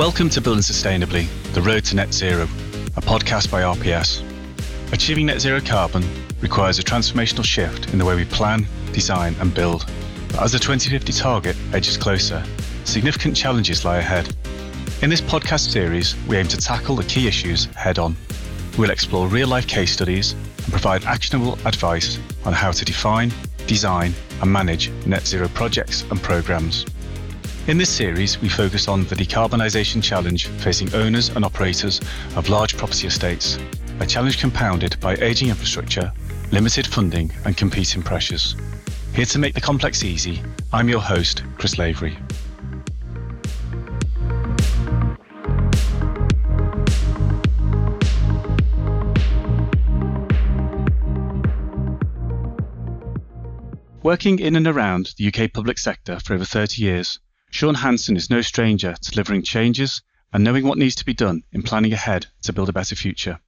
Welcome to Building Sustainably: the road to net zero, a podcast by RPS. Achieving net zero carbon requires a transformational shift in the way we plan, design and build. But as the 2050 target edges closer, significant challenges lie ahead. In this podcast series, we aim to tackle the key issues head-on. We'll explore real-life case studies and provide actionable advice on how to define, design and manage net zero projects and programs. In this series, we focus on the decarbonisation challenge facing owners and operators of large property estates, a challenge compounded by ageing infrastructure, limited funding and competing pressures. Here to make the complex easy, I'm your host, Chris Lavery. Working in and around the UK public sector for over 30 years, Sean Hanson is no stranger to delivering changes and knowing what needs to be done in planning ahead to build a better future.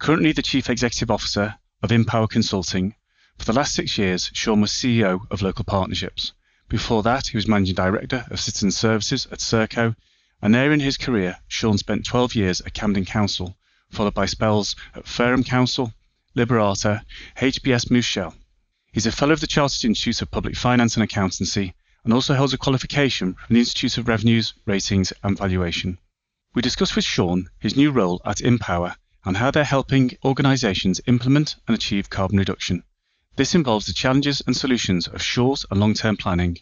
Currently the Chief Executive Officer of IMPOWER Consulting, for the last 6 years, Sean was CEO of Local Partnerships. Before that, he was Managing Director of Citizen Services at Serco, and there in his career, Sean spent 12 years at Camden Council, followed by spells at Fareham Council, Liberata, HBS/Mouchel. He's a fellow of the Chartered Institute of Public Finance and Accountancy and also holds a qualification from the Institute of Revenues, Ratings and Valuation. We discuss with Sean his new role at IMPOWER and how they're helping organisations implement and achieve carbon reduction. This involves the challenges and solutions of short and long-term planning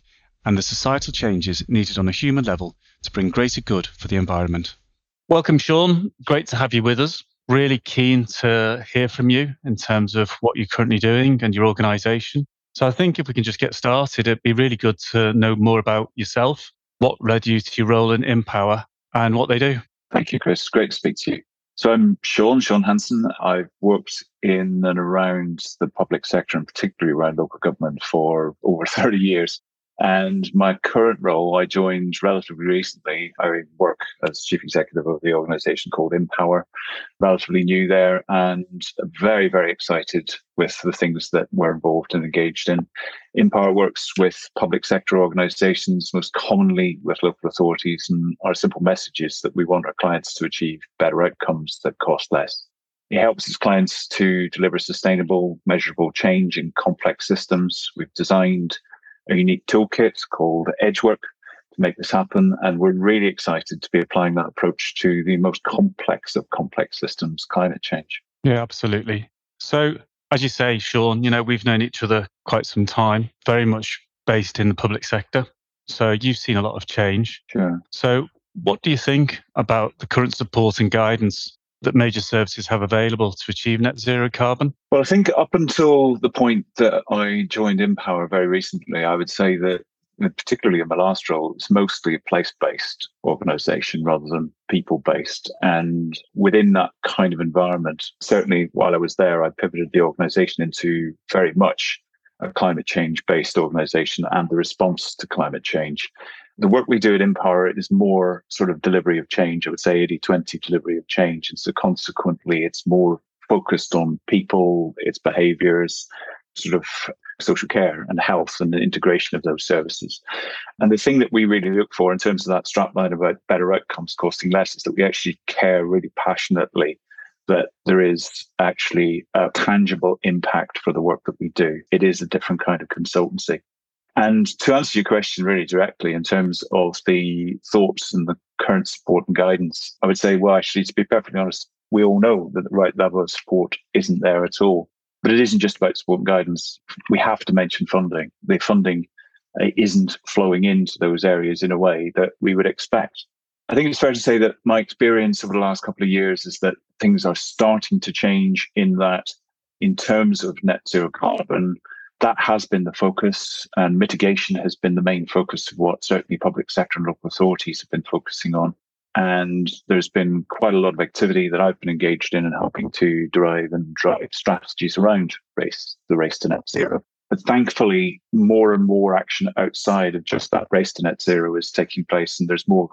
and the societal changes needed on a human level to bring greater good for the environment. Welcome, Sean. Great to have you with us. Really keen to hear from you in terms of what you're currently doing and your organisation. So I think if we can just get started, it'd be really good to know more about yourself, what led you to your role in IMPOWER and what they do. Thank you, Chris. Great to speak to you. So I'm Sean Hanson. I've worked in and around the public sector and particularly around local government for over 30 years. And my current role, I joined relatively recently. I work as Chief Executive of the organisation called IMPOWER, relatively new there and very, very excited with the things that we're involved and engaged in. IMPOWER works with public sector organisations, most commonly with local authorities, and our simple message is that we want our clients to achieve better outcomes that cost less. It helps its clients to deliver sustainable, measurable change in complex systems. We've designed a unique toolkit called Edgework to make this happen. And we're really excited to be applying that approach to the most complex of complex systems, climate change. Yeah, absolutely. So as you say, Sean, we've known each other quite some time, very much based in the public sector. So you've seen a lot of change. Sure. So what do you think about the current support and guidance that major services have available to achieve net zero carbon? Well, I think up until the point that I joined IMPOWER very recently, I would say that, particularly in my last role, it's mostly a place-based organisation rather than people-based. And within that kind of environment, certainly while I was there, I pivoted the organisation into very much a climate change-based organisation and the response to climate change. The work we do at IMPOWER is more sort of delivery of change. I would say 80-20 delivery of change. And so consequently, it's more focused on people, its behaviours, sort of social care and health and the integration of those services. And the thing that we really look for in terms of that strapline about better outcomes costing less is that we actually care really passionately that there is actually a tangible impact for the work that we do. It is a different kind of consultancy. And to answer your question really directly in terms of the thoughts and the current support and guidance, I would say, well, actually, to be perfectly honest, we all know that the right level of support isn't there at all. But it isn't just about support and guidance. We have to mention funding. The funding isn't flowing into those areas in a way that we would expect. I think it's fair to say that my experience over the last couple of years is that things are starting to change in that in terms of net zero carbon, that has been the focus and mitigation has been the main focus of what certainly public sector and local authorities have been focusing on. And there's been quite a lot of activity that I've been engaged in and helping to derive and drive strategies around the race to net zero. But thankfully, more and more action outside of just that race to net zero is taking place. And there's more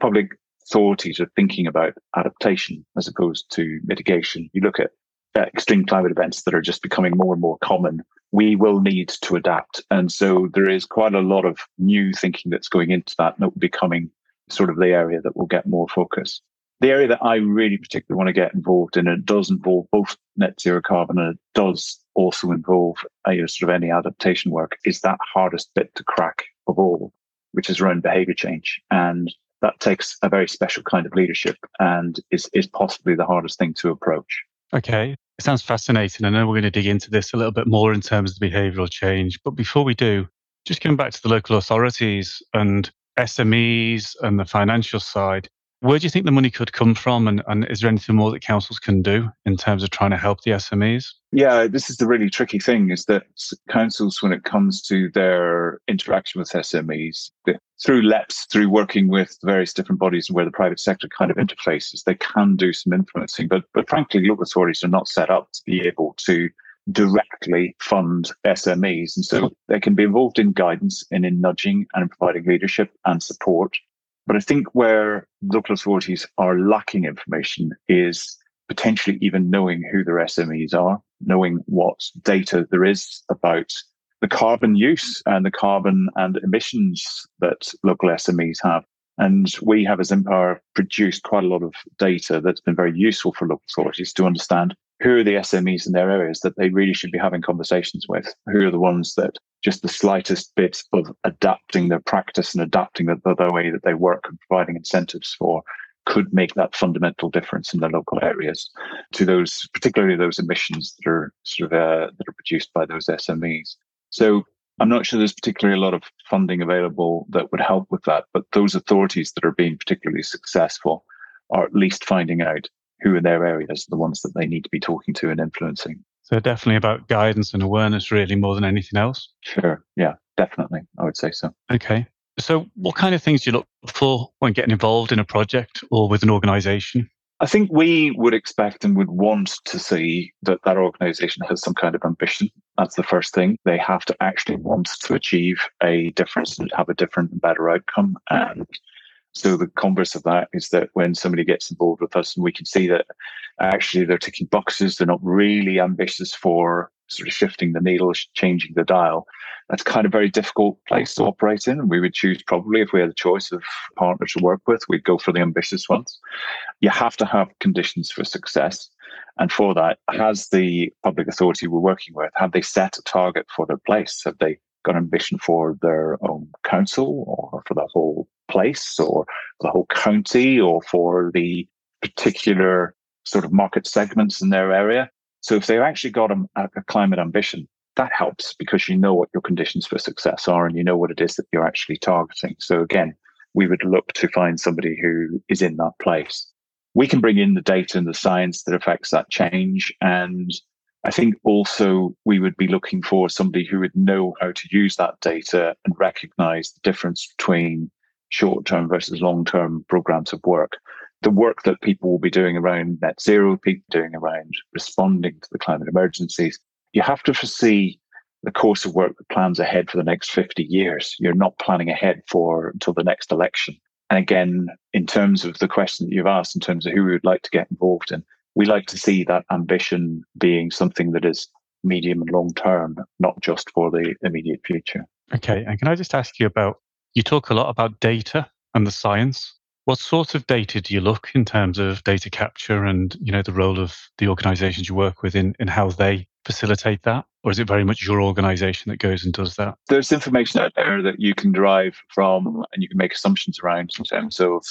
public authorities are thinking about adaptation as opposed to mitigation. You look at extreme climate events that are just becoming more and more common. We will need to adapt. And so there is quite a lot of new thinking that's going into that, and it will be coming sort of the area that will get more focus. The area that I really particularly want to get involved in, and it does involve both net zero carbon and it does also involve sort of any adaptation work, is that hardest bit to crack of all, which is around behaviour change. And that takes a very special kind of leadership and is possibly the hardest thing to approach. Okay, it sounds fascinating. I know we're going to dig into this a little bit more in terms of the behavioural change. But before we do, just coming back to the local authorities and SMEs and the financial side, where do you think the money could come from? And is there anything more that councils can do in terms of trying to help the SMEs? Yeah, this is the really tricky thing, is that councils, when it comes to their interaction with SMEs, through LEPs, through working with various different bodies and where the private sector kind of interfaces, they can do some influencing. But frankly, local authorities are not set up to be able to directly fund SMEs. And so they can be involved in guidance and in nudging and in providing leadership and support. But I think where local authorities are lacking information is potentially even knowing who their SMEs are, knowing what data there is about the carbon use and the carbon and emissions that local SMEs have. And we have, as Empower, produced quite a lot of data that's been very useful for local authorities to understand who are the SMEs in their areas that they really should be having conversations with, who are the ones that just the slightest bit of adapting their practice and adapting the way that they work and providing incentives for could make that fundamental difference in their local areas to those, particularly those emissions that are sort of that are produced by those SMEs. So I'm not sure there's particularly a lot of funding available that would help with that, but those authorities that are being particularly successful are at least finding out who in their areas are the ones that they need to be talking to and influencing. So definitely about guidance and awareness, really, more than anything else? Sure. Yeah, definitely. I would say so. Okay. So what kind of things do you look for when getting involved in a project or with an organisation? I think we would expect and would want to see that that organisation has some kind of ambition. That's the first thing. They have to actually want to achieve a difference and have a different and better outcome. And so the converse of that is that when somebody gets involved with us and we can see that actually they're ticking boxes, they're not really ambitious for sort of shifting the needle, changing the dial, that's kind of a very difficult place to operate in. And we would choose, probably if we had a choice of partner to work with, we'd go for the ambitious ones. You have to have conditions for success. And for that, has the public authority we're working with, have they set a target for their place? Have they got ambition for their own council or for the whole place or the whole county or for the particular sort of market segments in their area? So if they've actually got a climate ambition, that helps because you know what your conditions for success are and you know what it is that you're actually targeting. So again, we would look to find somebody who is in that place. We can bring in the data and the science that affects that change. And I think also we would be looking for somebody who would know how to use that data and recognize the difference between short-term versus long-term programs of work. The work that people will be doing around net zero, people doing around responding to the climate emergencies, you have to foresee the course of work that plans ahead for the next 50 years. You're not planning ahead for until the next election. And again, in terms of the question that you've asked, in terms of who we would like to get involved in, we like to see that ambition being something that is medium and long term, not just for the immediate future. Okay. And can I just ask you about, you talk a lot about data and the science. What sort of data do you look in terms of data capture and, you know, the role of the organisations you work with in how they facilitate that? Or is it very much your organisation that goes and does that? There's information out there that you can derive from and you can make assumptions around in terms of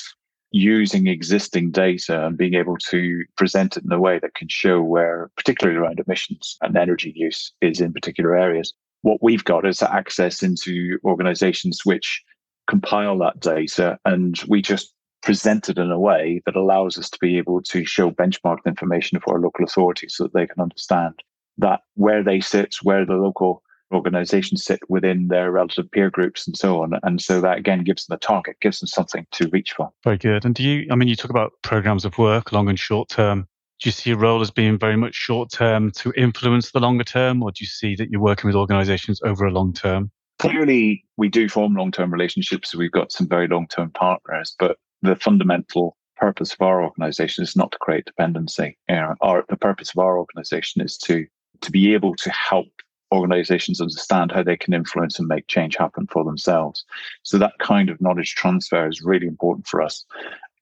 using existing data and being able to present it in a way that can show where, particularly around emissions and energy use, is in particular areas. What we've got is access into organisations which compile that data and we just presented in a way that allows us to be able to show benchmarked information for our local authorities so that they can understand that where they sit, where the local organizations sit within their relative peer groups and so on. And so that again gives them a target, gives them something to reach for. Very good. And you talk about programs of work, long and short term. Do you see your role as being very much short term to influence the longer term, or do you see that you're working with organizations over a long term? Clearly, we do form long-term relationships. So we've got some very long-term partners, but the fundamental purpose of our organisation is not to create dependency. The purpose of our organisation is to be able to help organizations understand how they can influence and make change happen for themselves. So that kind of knowledge transfer is really important for us.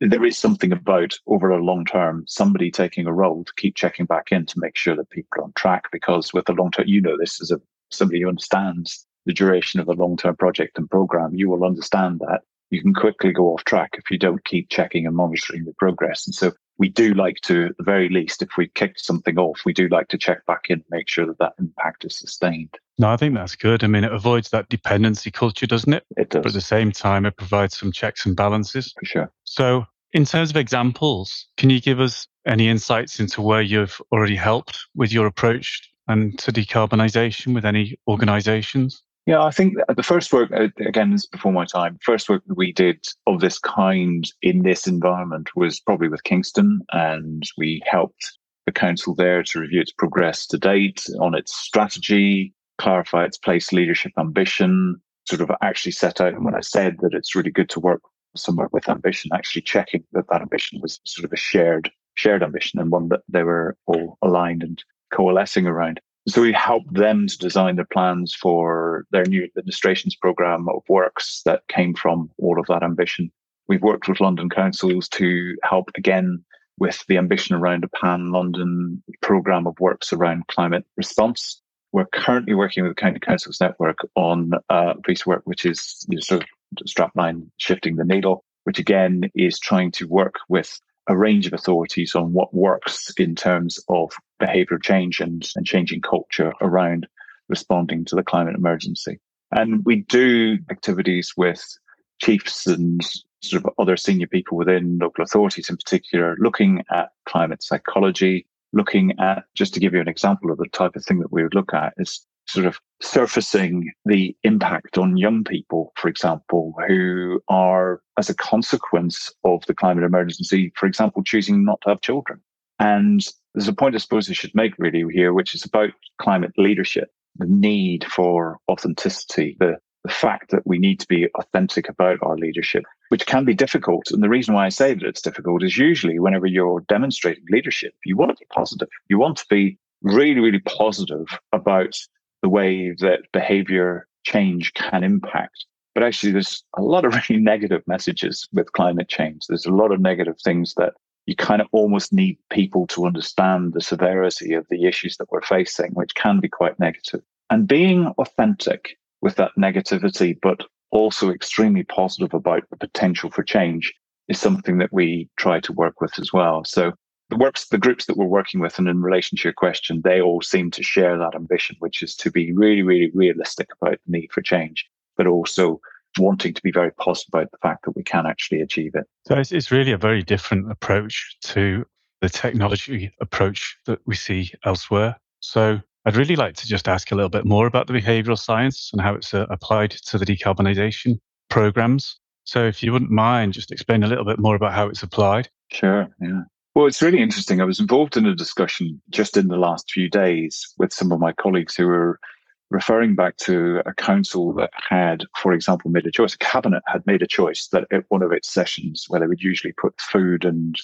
There is something about, over a long term, somebody taking a role to keep checking back in to make sure that people are on track, because with the long term, you know, this is somebody who understands the duration of a long term project and program. You will understand that you can quickly go off track if you don't keep checking and monitoring the progress. And so we do like to, at the very least, if we kicked something off, we do like to check back in, make sure that that impact is sustained. No, I think that's good. I mean, it avoids that dependency culture, doesn't it? It does. But at the same time, it provides some checks and balances. For sure. So in terms of examples, can you give us any insights into where you've already helped with your approach and to decarbonisation with any organisations? Yeah, I think the first work, again, this is before my time, first work that we did of this kind in this environment was probably with Kingston, and we helped the council there to review its progress to date on its strategy, clarify its place leadership ambition, sort of actually set out, and when I said that it's really good to work somewhere with ambition, actually checking that that ambition was sort of a shared ambition and one that they were all aligned and coalescing around. So we helped them to design their plans for their new administration's programme of works that came from all of that ambition. We've worked with London Councils to help, again, with the ambition around a pan-London programme of works around climate response. We're currently working with the County Councils Network on a piece of work which is, you know, sort of strapline shifting the needle, which again is trying to work with a range of authorities on what works in terms of behavioural change and changing culture around responding to the climate emergency. And we do activities with chiefs and sort of other senior people within local authorities in particular, looking at climate psychology, looking at, just to give you an example of the type of thing that we would look at, is sort of surfacing the impact on young people, for example, who are, as a consequence of the climate emergency, for example, choosing not to have children. And there's a point I suppose I should make really here, which is about climate leadership, the need for authenticity, the fact that we need to be authentic about our leadership, which can be difficult. And the reason why I say that it's difficult is usually whenever you're demonstrating leadership, you want to be positive. You want to be really, really positive about the way that behavior change can impact. But actually, there's a lot of really negative messages with climate change. There's a lot of negative things that you kind of almost need people to understand the severity of the issues that we're facing, which can be quite negative. And being authentic with that negativity, but also extremely positive about the potential for change, is something that we try to work with as well. So the groups that we're working with, and in relation to your question, they all seem to share that ambition, which is to be really, really realistic about the need for change, but also wanting to be very positive about the fact that we can actually achieve it. So it's really a very different approach to the technology approach that we see elsewhere. So I'd really like to just ask a little bit more about the behavioural science and how it's applied to the decarbonisation programmes. So if you wouldn't mind, just explain a little bit more about how it's applied. Sure, yeah. Well, it's really interesting. I was involved in a discussion just in the last few days with some of my colleagues who were referring back to a council that had, for example, made a choice. A cabinet had made a choice that at one of its sessions, where they would usually put food and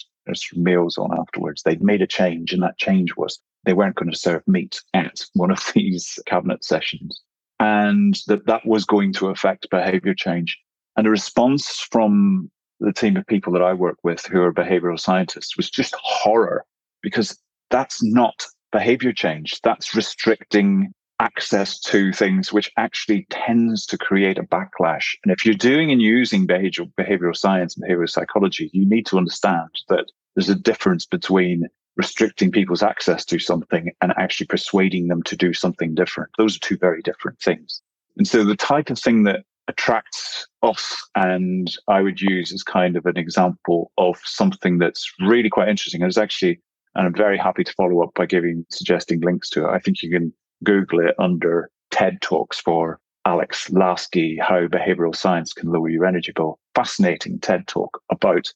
meals on afterwards, they'd made a change, and that change was they weren't going to serve meat at one of these cabinet sessions, and that was going to affect behaviour change. And a response from the team of people that I work with who are behavioral scientists was just horror, because that's not behavior change. That's restricting access to things, which actually tends to create a backlash. And if you're doing and using behavioral science and behavioral psychology, you need to understand that there's a difference between restricting people's access to something and actually persuading them to do something different. Those are two very different things. And so the type of thing that attracts us, and I would use as kind of an example of something that's really quite interesting. And I'm very happy to follow up by suggesting links to it. I think you can Google it under TED Talks for Alex Laskey, how behavioral science can lower your energy bill. Fascinating TED Talk about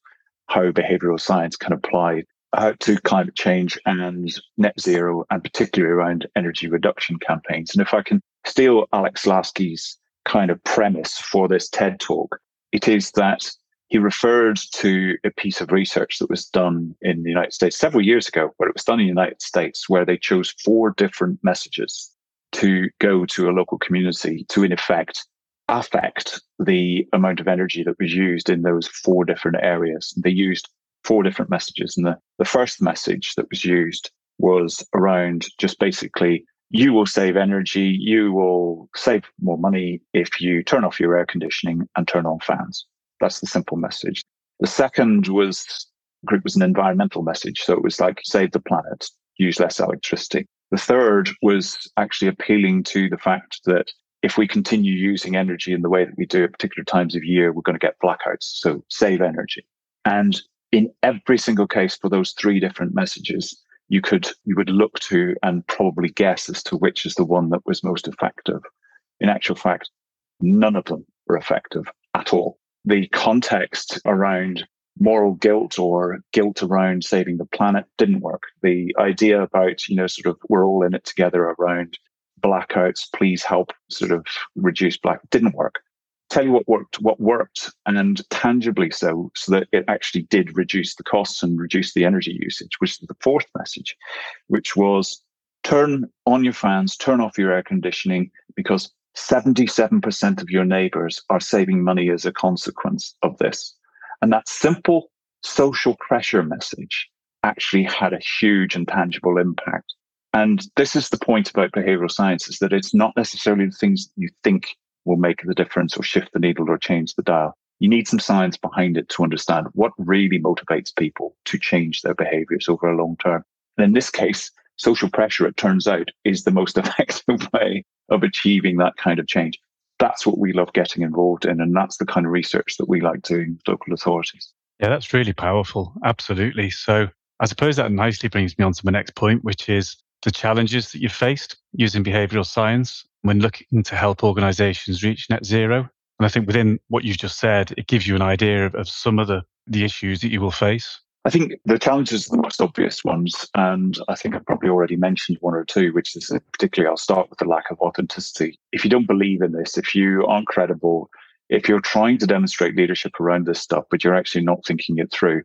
how behavioral science can apply to climate change and net zero, and particularly around energy reduction campaigns. And if I can steal Alex Laskey's kind of premise for this TED Talk, it is that he referred to a piece of research that was done in the United States several years ago, where they chose 4 different messages to go to a local community to, in effect, affect the amount of energy that was used in those four different areas. They used four different messages. And the first message that was used was around just basically, you will save energy, you will save more money if you turn off your air conditioning and turn on fans. That's the simple message. The second was an environmental message. So it was like, save the planet, use less electricity. The third was actually appealing to the fact that if we continue using energy in the way that we do at particular times of year, we're going to get blackouts. So save energy. And in every single case for those three different messages, you would look to and probably guess as to which is the one that was most effective. In actual fact, none of them were effective at all. The context around moral guilt or guilt around saving the planet didn't work. The idea about, we're all in it together around blackouts, please help reduce blackouts, didn't work. Tell you what worked, and tangibly so that it actually did reduce the costs and reduce the energy usage, which is the fourth message, which was turn on your fans, turn off your air conditioning, because 77% of your neighbours are saving money as a consequence of this. And that simple social pressure message actually had a huge and tangible impact. And this is the point about behavioural science, is that it's not necessarily the things you think will make the difference or shift the needle or change the dial. You need some science behind it to understand what really motivates people to change their behaviours over a long term. And in this case, social pressure, it turns out, is the most effective way of achieving that kind of change. That's what we love getting involved in, and that's the kind of research that we like doing with local authorities. Yeah, that's really powerful. Absolutely. So I suppose that nicely brings me on to my next point, which is the challenges that you've faced using behavioural science when looking to help organisations reach net zero. And I think within what you've just said, it gives you an idea of some of the issues that you will face. I think the challenges are the most obvious ones, and I think I've probably already mentioned one or two, which is particularly, I'll start with the lack of authenticity. If you don't believe in this, if you aren't credible, if you're trying to demonstrate leadership around this stuff, but you're actually not thinking it through,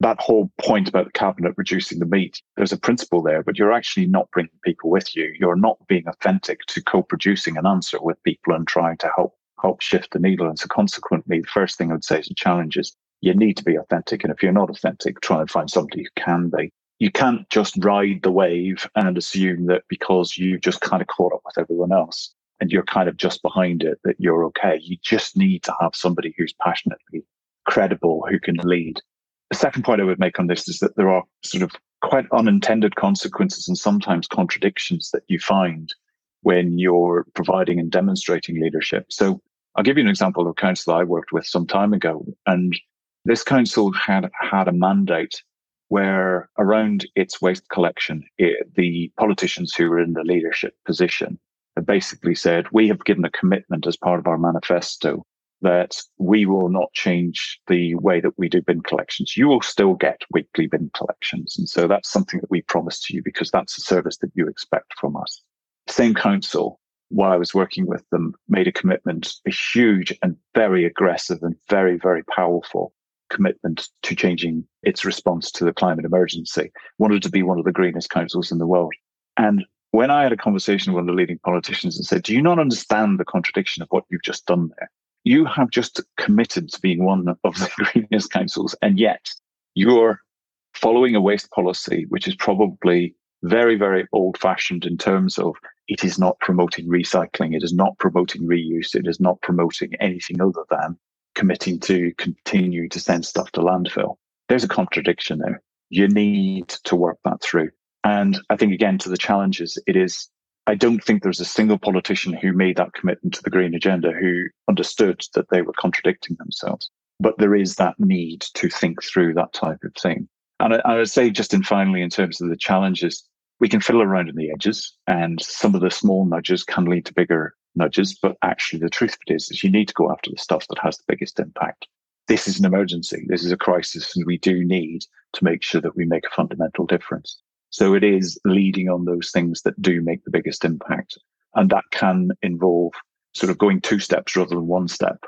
that whole point about the cabinet reducing the meat, there's a principle there, but you're actually not bringing people with you. You're not being authentic to co-producing an answer with people and trying to help shift the needle. And so consequently, the first thing I would say is the challenge is, you need to be authentic. And if you're not authentic, try and find somebody who can be. You can't just ride the wave and assume that because you've just kind of caught up with everyone else and you're kind of just behind it, that you're okay. You just need to have somebody who's passionately credible, who can lead. The second point I would make on this is that there are quite unintended consequences and sometimes contradictions that you find when you're providing and demonstrating leadership. So I'll give you an example of a council I worked with some time ago. And this council had a mandate where around its waste collection, the politicians who were in the leadership position had basically said, we have given a commitment as part of our manifesto that we will not change the way that we do bin collections. You will still get weekly bin collections. And so that's something that we promise to you because that's a service that you expect from us. Same council, while I was working with them, made a commitment, a huge and very aggressive and very, very powerful commitment to changing its response to the climate emergency, wanted to be one of the greenest councils in the world. And when I had a conversation with one of the leading politicians and said, do you not understand the contradiction of what you've just done there? You have just committed to being one of the greenest councils, and yet you're following a waste policy, which is probably very, very old-fashioned in terms of it is not promoting recycling, it is not promoting reuse, it is not promoting anything other than committing to continue to send stuff to landfill. There's a contradiction there. You need to work that through. And I think, again, to the challenges, I don't think there's a single politician who made that commitment to the green agenda who understood that they were contradicting themselves. But there is that need to think through that type of thing. And I would say, just finally, in terms of the challenges, we can fiddle around in the edges, and some of the small nudges can lead to bigger nudges, but actually the truth of it is you need to go after the stuff that has the biggest impact. This is an emergency, this is a crisis, and we do need to make sure that we make a fundamental difference. So it is leading on those things that do make the biggest impact, and that can involve going two steps rather than one step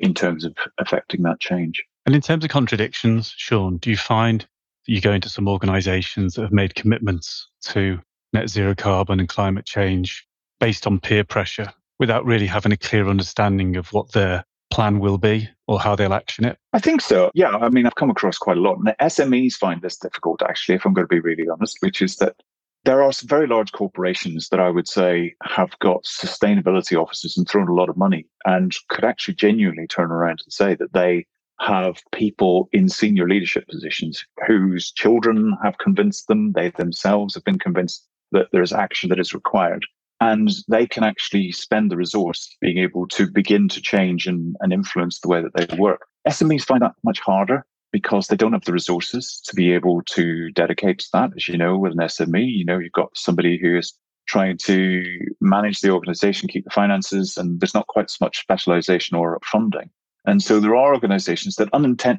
in terms of affecting that change. And in terms of contradictions, Sean, do you find that you go into some organisations that have made commitments to net zero carbon and climate change, based on peer pressure without really having a clear understanding of what their plan will be or how they'll action it? I think so. Yeah. I mean, I've come across quite a lot, and the SMEs find this difficult, actually, if I'm going to be really honest, which is that there are some very large corporations that I would say have got sustainability offices and thrown a lot of money and could actually genuinely turn around and say that they have people in senior leadership positions whose children have convinced them, they themselves have been convinced that there is action that is required. And they can actually spend the resource being able to begin to change and influence the way that they work. SMEs find that much harder because they don't have the resources to be able to dedicate to that. As you know, with an SME, you know, you've got somebody who is trying to manage the organization, keep the finances, and there's not quite so much specialization or funding. And so there are organizations that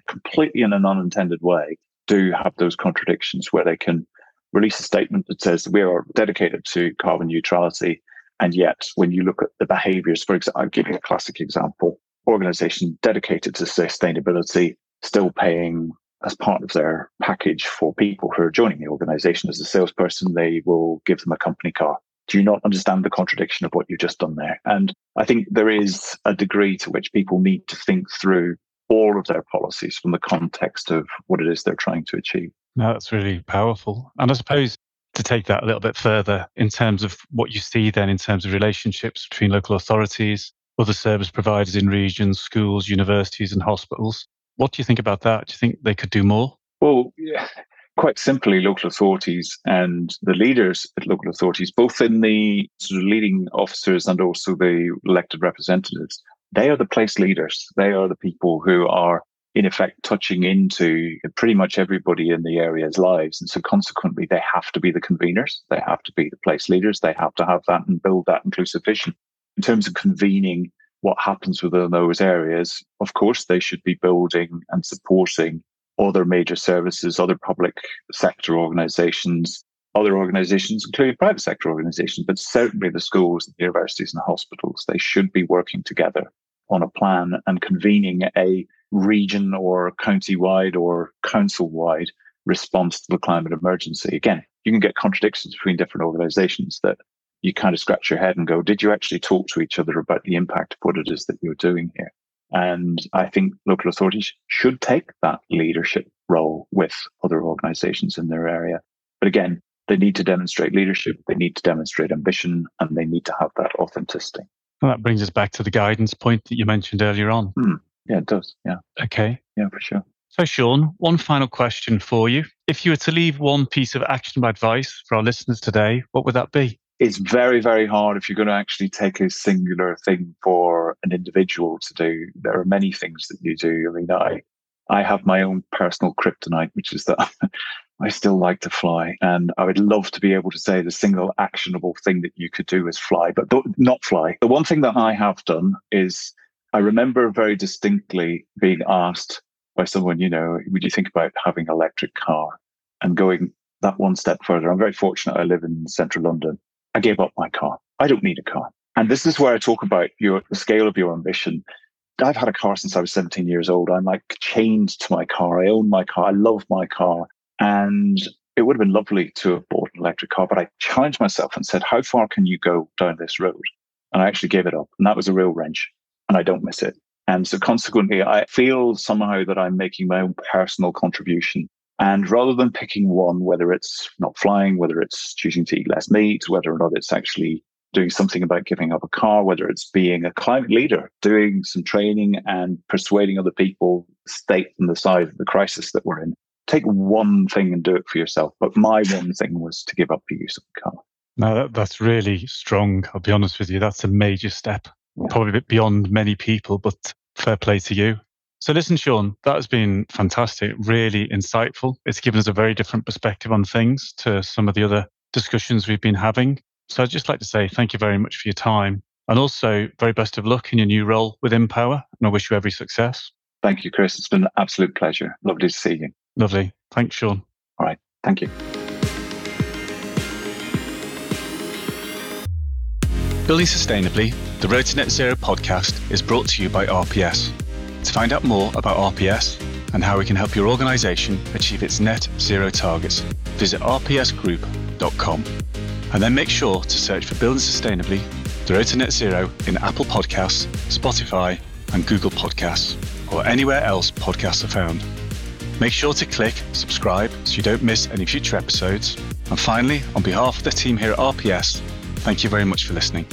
completely in an unintended way do have those contradictions where they can release a statement that says we are dedicated to carbon neutrality. And yet when you look at the behaviors, for example, I'm giving a classic example, organization dedicated to sustainability, still paying as part of their package for people who are joining the organization as a salesperson, they will give them a company car. Do you not understand the contradiction of what you've just done there? And I think there is a degree to which people need to think through all of their policies from the context of what it is they're trying to achieve. No, that's really powerful. And I suppose to take that a little bit further in terms of what you see then in terms of relationships between local authorities, other service providers in regions, schools, universities and hospitals, what do you think about that? Do you think they could do more? Well, yeah. Quite simply, local authorities and the leaders at local authorities, both in the sort of leading officers and also the elected representatives, they are the place leaders. They are the people who are, in effect, touching into pretty much everybody in the area's lives. And so consequently, they have to be the conveners. They have to be the place leaders. They have to have that and build that inclusive vision. In terms of convening what happens within those areas, of course, they should be building and supporting other major services, other public sector organisations, other organisations, including private sector organisations, but certainly the schools, the universities and the hospitals, they should be working together on a plan and convening a region or county-wide or council-wide response to the climate emergency. Again, you can get contradictions between different organisations that you kind of scratch your head and go, did you actually talk to each other about the impact of what it is that you're doing here? And I think local authorities should take that leadership role with other organisations in their area. But again, they need to demonstrate leadership, they need to demonstrate ambition, and they need to have that authenticity. Well, that brings us back to the guidance point that you mentioned earlier on. Yeah, it does. Yeah. Okay. Yeah, for sure. So, Sean, one final question for you. If you were to leave one piece of actionable advice for our listeners today, what would that be? It's very, very hard if you're going to actually take a singular thing for an individual to do. There are many things that you do. I mean, I have my own personal kryptonite, which is that I still like to fly. And I would love to be able to say the single actionable thing that you could do is fly, but not fly. The one thing that I have done is I remember very distinctly being asked by someone, you know, would you think about having an electric car? And going that one step further. I'm very fortunate I live in central London. I gave up my car. I don't need a car. And this is where I talk about the scale of your ambition. I've had a car since I was 17 years old. I'm like chained to my car. I own my car. I love my car. And it would have been lovely to have bought an electric car, but I challenged myself and said, how far can you go down this road? And I actually gave it up. And that was a real wrench. And I don't miss it. And so consequently, I feel somehow that I'm making my own personal contribution. And rather than picking one, whether it's not flying, whether it's choosing to eat less meat, whether or not it's actually doing something about giving up a car, whether it's being a climate leader, doing some training and persuading other people, stay on the side of the crisis that we're in, take one thing and do it for yourself. But my one thing was to give up the use of the car. Now, that's really strong. I'll be honest with you. That's a major step, probably a bit beyond many people, but fair play to you. So listen, Sean, that has been fantastic, really insightful. It's given us a very different perspective on things to some of the other discussions we've been having. So I'd just like to say thank you very much for your time and also very best of luck in your new role with IMPOWER. And I wish you every success. Thank you, Chris. It's been an absolute pleasure. Lovely to see you. Lovely. Thanks, Sean. All right. Thank you. Building Sustainably, the Road to Net Zero podcast is brought to you by RPS. To find out more about RPS and how we can help your organisation achieve its net zero targets, visit rpsgroup.com. And then make sure to search for Building Sustainably: The Road to Net Zero in Apple Podcasts, Spotify and Google Podcasts, or anywhere else podcasts are found. Make sure to click subscribe so you don't miss any future episodes. And finally, on behalf of the team here at RPS, thank you very much for listening.